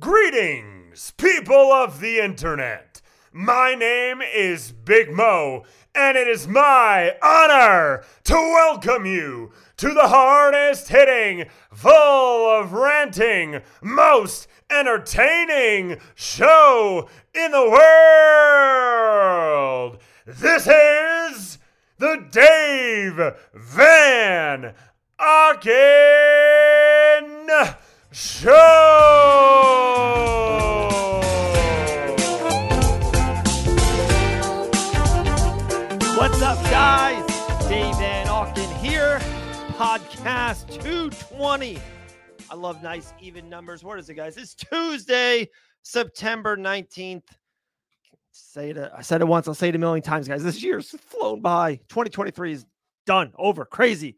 Greetings, people of the internet. My name is Big Mo, and it is my honor to welcome you to the hardest hitting, full of ranting, most entertaining show in the world. This is the Dave Van Auken Show! What's up, guys? Dave Van Auken here, podcast 220. I love nice even numbers. What is it, guys? It's Tuesday, September 19th. I said it once, I'll say it a million times, guys. This year's flown by. 2023 is done, over, crazy.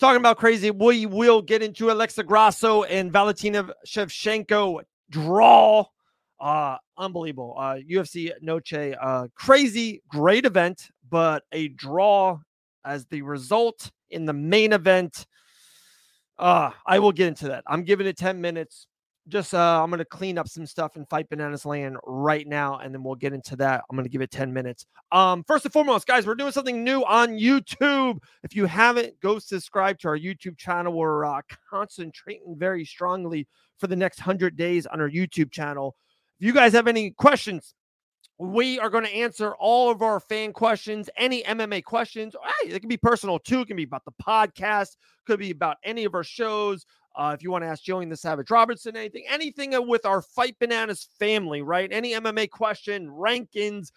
Talking about crazy, we will get into Alexa Grasso and Valentina Shevchenko draw. Unbelievable. UFC Noche, crazy, great event, but a draw as the result in the main event. I will get into that. I'm giving it 10 minutes. Just I'm going to clean up some stuff in Fight Bananas land right now, and then we'll get into that. I'm going to give it 10 minutes. First and foremost, guys, we're doing something new on YouTube. If you haven't, go subscribe to our YouTube channel. We're concentrating very strongly for the next 100 days on our YouTube channel. If you guys have any questions, we are going to answer all of our fan questions, any MMA questions. Hey, it can be personal, too. It can be about the podcast. Could be about any of our shows. If you want to ask Jillian the Savage Robertson, anything with our Fight Bananas family, right? Any MMA question, rankings,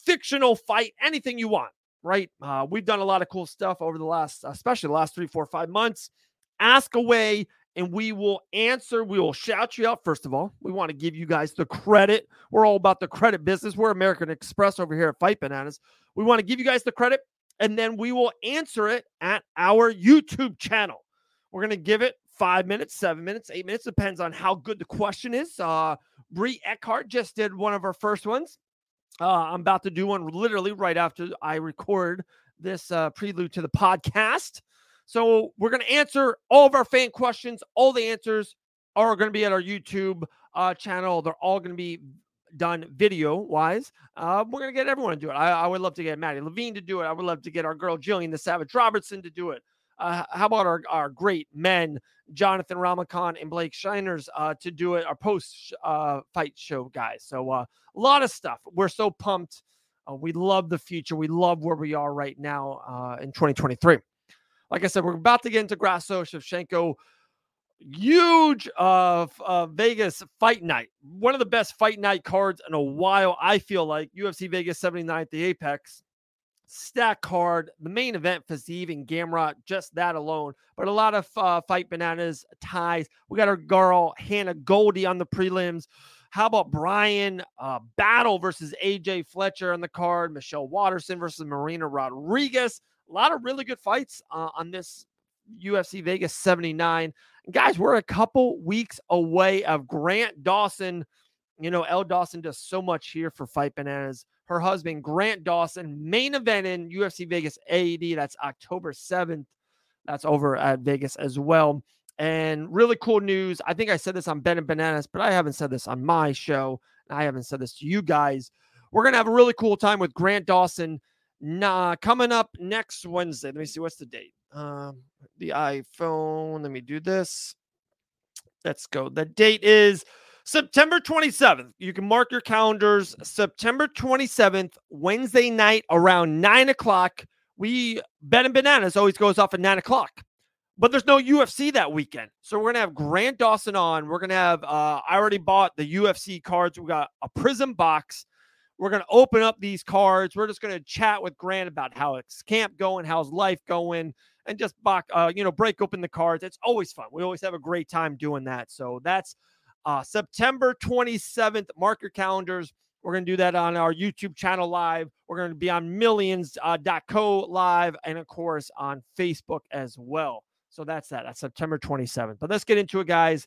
fictional fight, anything you want, right? We've done a lot of cool stuff over the last, especially the last 3, 4, 5 months. Ask away, and we will answer. We will shout you out. First of all, we want to give you guys the credit. We're all about the credit business. We're American Express over here at Fight Bananas. We want to give you guys the credit, and then we will answer it at our YouTube channel. We're going to give it 5 minutes, 7 minutes, 8 minutes. Depends on how good the question is. Bree Eckhart just did one of our first ones. I'm about to do one literally right after I record this prelude to the podcast. So we're going to answer all of our fan questions. All the answers are going to be at our YouTube channel. They're all going to be done video-wise. We're going to get everyone to do it. I would love to get Maddie Levine to do it. I would love to get our girl Jillian the Savage Robertson to do it. How about our great men, Jonathan Ramacon and Blake Shiners, to do it, our post-fight show guys. So a lot of stuff. We're so pumped. We love the future. We love where we are right now in 2023. Like I said, we're about to get into Grasso, Shevchenko. Huge Vegas fight night. One of the best fight night cards in a while, I feel like. UFC Vegas 79, the Apex. Stack card, the main event, Fazeev and Gamrot, just that alone. But a lot of Fight Bananas ties. We got our girl Hannah Goldie on the prelims. How about Brian Battle versus AJ Fletcher on the card? Michelle Watterson versus Marina Rodriguez. A lot of really good fights on this UFC Vegas 79. And guys, we're a couple weeks away of Grant Dawson. You know, Elle Dawson does so much here for Fight Bananas. Her husband, Grant Dawson, main event in UFC Vegas AED. That's October 7th. That's over at Vegas as well. And really cool news. I think I said this on Ben and Bananas, but I haven't said this on my show. I haven't said this to you guys. We're going to have a really cool time with Grant Dawson coming up next Wednesday. Let me see. What's the date? The iPhone. Let me do this. Let's go. The date is September 27th. You can mark your calendars. September 27th, Wednesday night around 9 o'clock. Ben and Bananas always goes off at 9 o'clock. But there's no UFC that weekend. So we're going to have Grant Dawson on. We're going to have, I already bought the UFC cards. We got a Prism box. We're going to open up these cards. We're just going to chat with Grant about how it's camp going, how's life going, and just break open the cards. It's always fun. We always have a great time doing that. So that's September 27th. Mark your calendars. We're going to do that on our YouTube channel live. We're going to be on millions.co live and, of course, on Facebook as well. So that's that. That's September 27th. But let's get into it, guys.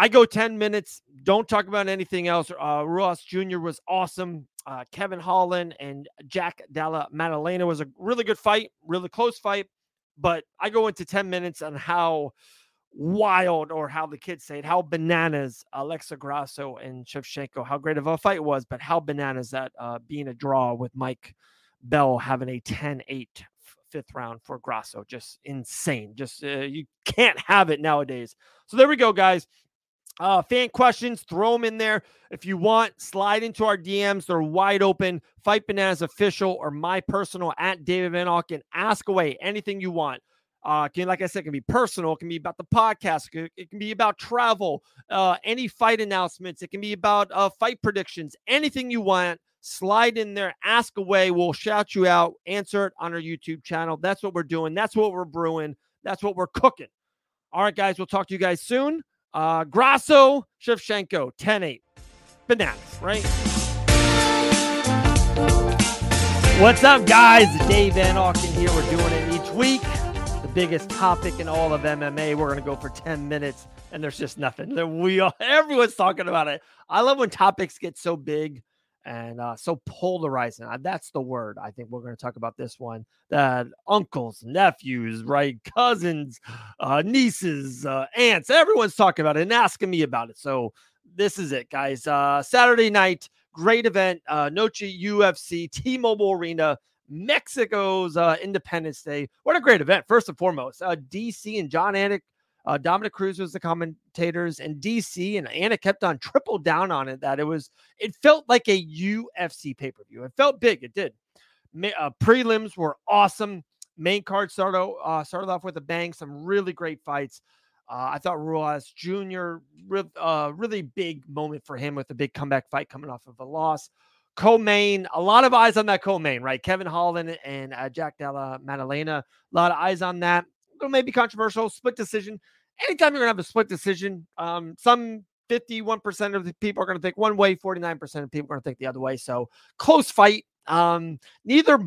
I go 10 minutes. Don't talk about anything else. Ruas Jr. was awesome. Kevin Holland and Jack Della Maddalena was a really good fight, really close fight. But I go into 10 minutes on how wild, or how the kids say it, how bananas Alexa Grasso and Shevchenko, how great of a fight it was, but how bananas that being a draw with Mike Bell having a 10-8 fifth round for Grasso. Just insane. Just you can't have it nowadays. So there we go, guys. Fan questions, throw them in there. If you want, slide into our DMs. They're wide open. Fight Bananas Official or my personal at David Van Auken. Ask away anything you want. Like I said, it can be personal. It can be about the podcast. It can be about travel, any fight announcements. It can be about fight predictions. Anything you want, slide in there. Ask away. We'll shout you out. Answer it on our YouTube channel. That's what we're doing. That's what we're brewing. That's what we're cooking. All right, guys. We'll talk to you guys soon. Grasso, Shevchenko, 10-8. Bananas, right? What's up, guys? Dave Van Auken here. We're doing it each week. The biggest topic in all of MMA. We're going to go for 10 minutes, and there's just nothing. Everyone's talking about it. I love when topics get so big and so polarizing. That's the word. I think we're going to talk about this one. Uncles, nephews, right? Cousins, nieces, aunts. Everyone's talking about it and asking me about it. So this is it, guys. Saturday night, great event. Noche UFC, T-Mobile Arena, Mexico's Independence Day. What a great event, first and foremost. DC and John Anik, Dominic Cruz was the commentators, and DC and Anna kept on triple down on it. That it felt like a UFC pay-per-view. It felt big. It did. Prelims were awesome. Main card started off with a bang. Some really great fights. I thought Ruas Jr. Really big moment for him with a big comeback fight coming off of a loss. Co-main, a lot of eyes on that co-main, right? Kevin Holland and Jack Della Maddalena. A lot of eyes on that. Maybe controversial split decision. Anytime you're going to have a split decision, some 51% of the people are going to think one way, 49% of people are going to think the other way. So close fight. Neither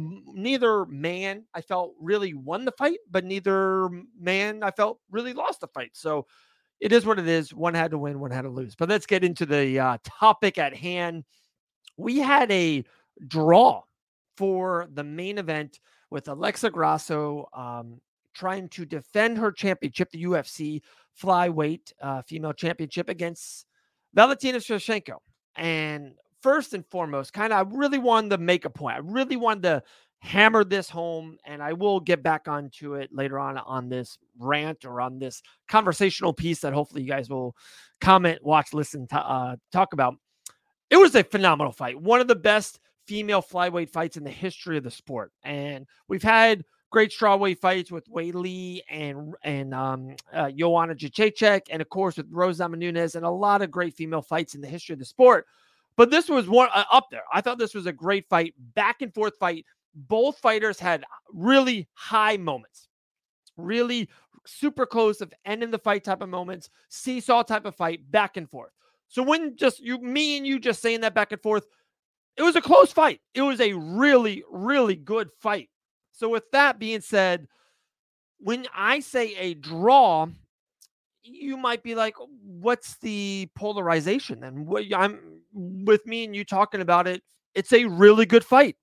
man I felt really won the fight, but neither man I felt really lost the fight. So it is what it is. One had to win, one had to lose. But let's get into the topic at hand. We had a draw for the main event with Alexa Grasso, trying to defend her championship, the UFC flyweight female championship, against Valentina Shevchenko. And first and foremost, I really wanted to make a point. I really wanted to hammer this home, and I will get back onto it later on this rant or on this conversational piece that hopefully you guys will comment, watch, listen, talk about. It was a phenomenal fight. One of the best female flyweight fights in the history of the sport. And we've had great strawweight fights with Wei Li and Joanna Jacek, and of course with Rosa Nunes, and a lot of great female fights in the history of the sport. But this was one up there. I thought this was a great fight, back and forth fight. Both fighters had really high moments, really super close of end in the fight type of moments, seesaw type of fight, back and forth. So when me and you just saying that back and forth, it was a close fight. It was a really, really good fight. So with that being said, when I say a draw, you might be like, what's the polarization then? I'm with me and you talking about it. It's a really good fight.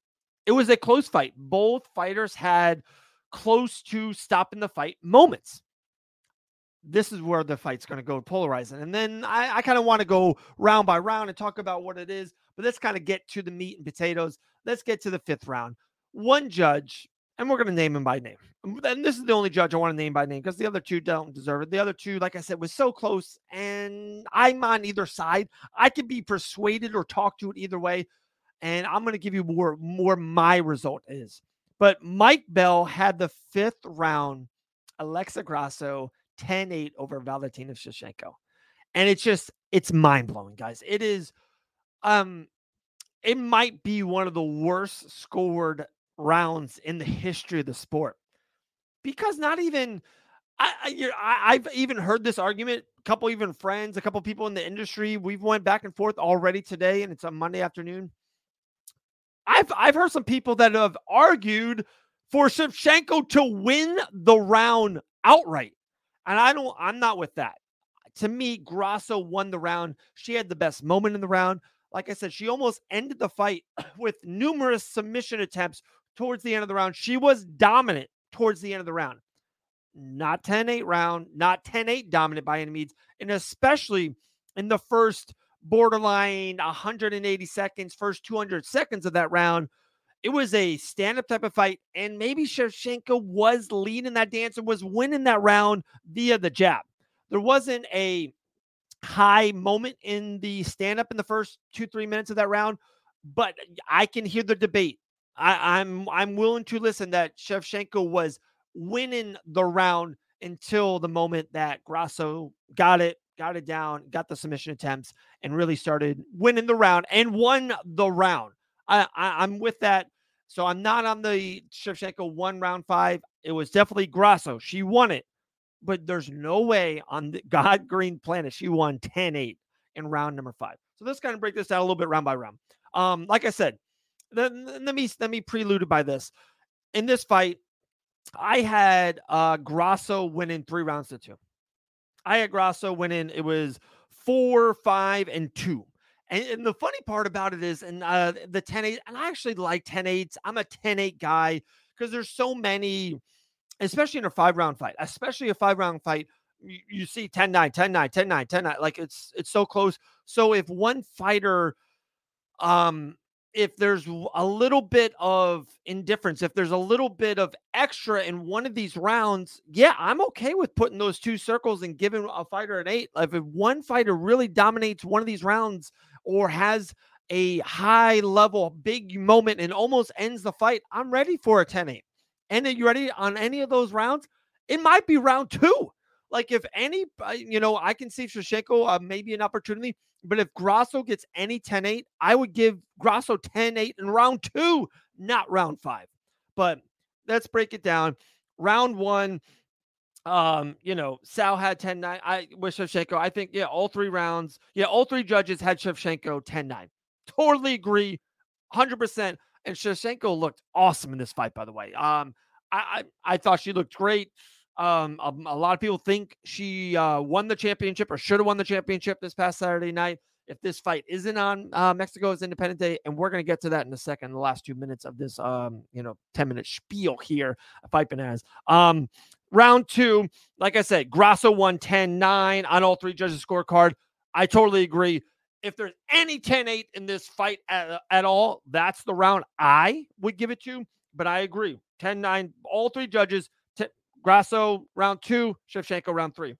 It was a close fight. Both fighters had close to stopping the fight moments. This is where the fight's going to go polarizing. And then I kind of want to go round by round and talk about what it is. But let's kind of get to the meat and potatoes. Let's get to the fifth round. One judge and we're going to name him by name. And this is the only judge I want to name by name because the other two don't deserve it. The other two, like I said, was so close, and I'm on either side. I could be persuaded or talked to it either way, and I'm going to give you more my result is. But Mike Bell had the fifth round, Alexa Grasso, 10-8 over Valentina Shevchenko. And it's just, it's mind-blowing, guys. It is, it might be one of the worst scored rounds in the history of the sport. Because not even, I've even heard this argument, a couple people in the industry, we've went back and forth already today, and it's a Monday afternoon. I've heard some people that have argued for Shevchenko to win the round outright. And I'm not with that. To me, Grasso won the round. She had the best moment in the round. Like I said, she almost ended the fight with numerous submission attempts towards the end of the round. She was dominant towards the end of the round. Not 10-8 round, not 10-8 dominant by any means. And especially in the first borderline 180 seconds, first 200 seconds of that round, it was a stand-up type of fight, and maybe Shevchenko was leading that dance and was winning that round via the jab. There wasn't a high moment in the stand-up in the first 2-3 minutes of that round, but I can hear the debate. I'm willing to listen that Shevchenko was winning the round until the moment that Grasso got it down, got the submission attempts, and really started winning the round and won the round. I'm with that. So I'm not on the Shevchenko one round five. It was definitely Grasso. She won it, but there's no way on the God green planet she won 10-8 in round number 5. So let's kind of break this down a little bit round by round. Like I said, let me prelude by this. In this fight, I had Grasso winning 3 rounds to 2. I had Grasso winning. It was 4, 5, and 2. And the funny part about it is, and the 10-8, and I actually like 10-8s. I'm a 10-8 guy because there's so many, especially in a 5-round fight, you see 10-9, 10-9, 10-9, 10-9. Like it's so close. So if one fighter, if there's a little bit of indifference, if there's a little bit of extra in one of these rounds, yeah, I'm okay with putting those 2 circles and giving a fighter an 8. Like if one fighter really dominates one of these rounds or has a high level, big moment and almost ends the fight, I'm ready for a 10-8. And are you ready on any of those rounds? It might be round 2. Like if any, I can see Shevchenko maybe an opportunity, but if Grasso gets any 10-8, I would give Grasso 10-8 in round 2, not round 5. But let's break it down. Round 1, Sal had 10-9. I with Shevchenko, I think, yeah, all 3 rounds. Yeah, all 3 judges had Shevchenko 10-9. Totally agree, 100%. And Shevchenko looked awesome in this fight, by the way. I thought she looked great. A lot of people think she won the championship or should have won the championship this past Saturday night. If this fight isn't on Mexico's Independence Day, and we're going to get to that in a second, the last 2 minutes of this, 10-minute spiel here at Fight Bananas. Round 2, like I said, Grasso won 10-9 on all 3 judges' scorecard. I totally agree. If there's any 10-8 in this fight at all, that's the round I would give it to, but I agree. 10-9, all 3 judges, Grasso, round 2, Shevchenko, round 3.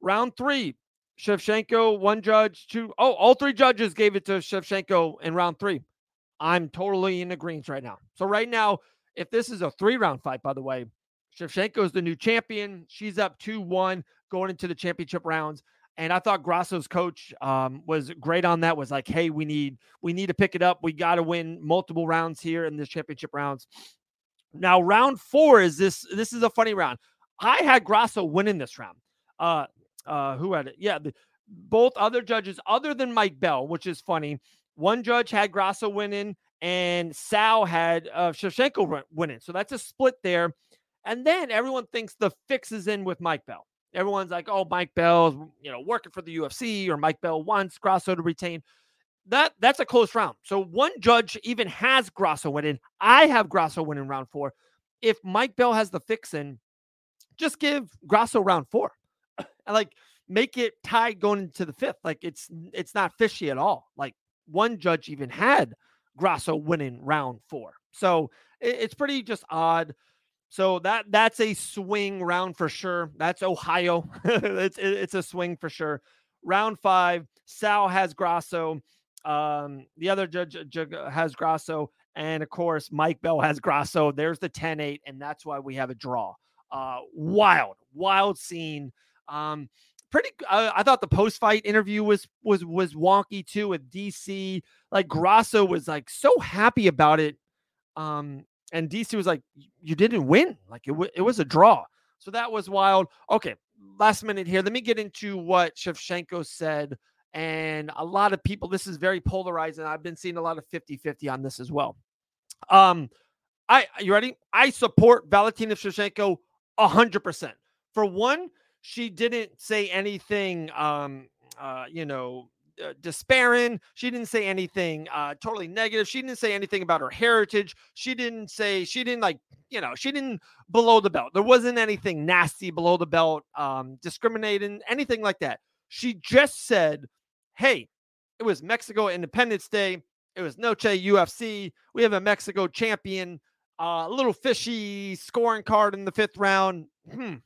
Round 3, Shevchenko, 1 judge, 2. Oh, all 3 judges gave it to Shevchenko in round 3. I'm totally in the greens right now. So right now, if this is a 3-round fight, by the way, Shevchenko is the new champion. She's up 2-1 going into the championship rounds. And I thought Grasso's coach was great on that, was like, hey, we need to pick it up. We got to win multiple rounds here in the championship rounds. Now, round 4 is this is a funny round. I had Grasso winning this round. Who had it? Yeah, both other judges other than Mike Bell, which is funny. 1 judge had Grasso winning and Sal had Shevchenko winning. So that's a split there. And then everyone thinks the fix is in with Mike Bell. Everyone's like, oh, Mike Bell's, working for the UFC, or Mike Bell wants Grasso to retain. That's a close round. So 1 judge even has Grasso winning. I have Grasso winning round 4. If Mike Bell has the fix in, just give Grasso round 4. And make it tied going into the 5th. It's not fishy at all. 1 judge even had Grasso winning round 4. So it's pretty just odd. So that's a swing round for sure. That's Ohio. It's a swing for sure. Round 5, Sal has Grasso. The other judge has Grasso. And of course, Mike Bell has Grasso. There's the 10-8. And that's why we have a draw. Wild scene. I thought the post-fight interview was wonky too with DC. Like Grasso was like so happy about it. And DC was like, you didn't win. Like it was a draw. So that was wild. Okay. Last minute here. Let me get into what Shevchenko said. And a lot of people, this is very polarizing. I've been seeing a lot of 50-50 on this as well. You ready? I support Valentina Shevchenko 100%. For one, she didn't say anything, despairing. She didn't say anything totally negative. She didn't say anything about her heritage. She didn't below the belt. There wasn't anything nasty below the belt, discriminating, anything like that. She just said, hey, it was Mexico Independence Day. It was Noche UFC. We have a Mexico champion, a little fishy scoring card in the 5th round. I'm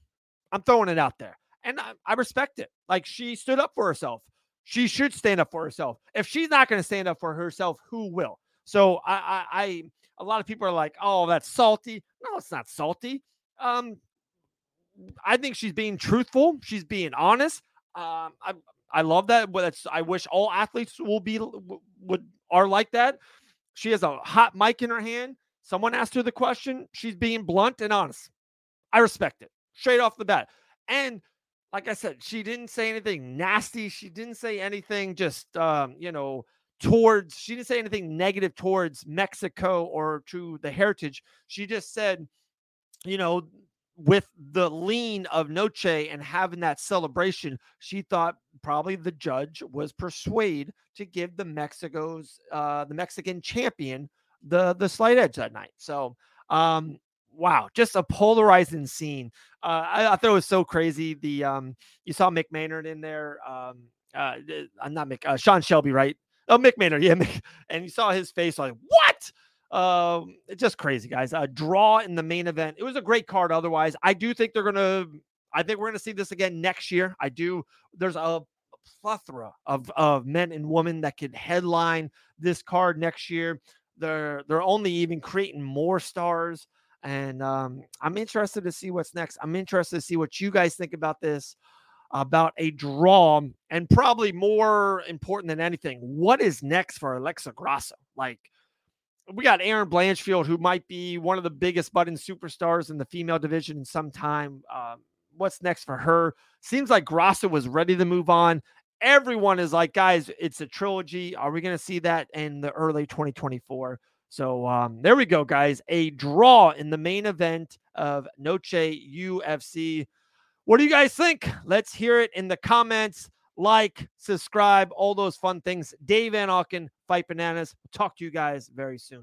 throwing it out there. And I respect it. Like she stood up for herself. She should stand up for herself. If she's not going to stand up for herself, who will? So a lot of people are like, oh, that's salty. No, it's not salty. I think she's being truthful. She's being honest. I love that. I wish all athletes are like that. She has a hot mic in her hand. Someone asked her the question. She's being blunt and honest. I respect it straight off the bat. And like I said, she didn't say anything nasty. She didn't say anything just, she didn't say anything negative towards Mexico or to the heritage. She just said, with the lean of Noche and having that celebration, she thought probably the judge was persuaded to give the Mexican champion the slight edge that night. So, wow, just a polarizing scene. I thought it was so crazy. You saw Mick Maynard in there. Sean Shelby, right? Oh, Mick Maynard, yeah. And you saw his face like, what? It's just crazy, guys. A draw in the main event. It was a great card. Otherwise, I think we're gonna see this again next year. I do. There's a plethora of men and women that could headline this card next year. They're only even creating more stars. And I'm interested to see what's next. I'm interested to see what you guys think about this, about a draw, and probably more important than anything, what is next for Alexa Grasso? Like, we got Erin Blanchfield, who might be one of the biggest budding superstars in the female division in some time. What's next for her? Seems like Grasso was ready to move on. Everyone is like, guys, it's a trilogy. Are we going to see that in the early 2024? So there we go, guys. A draw in the main event of Noche UFC. What do you guys think? Let's hear it in the comments. Like, subscribe, all those fun things. Dave Van Auken, Fight Bananas. Talk to you guys very soon.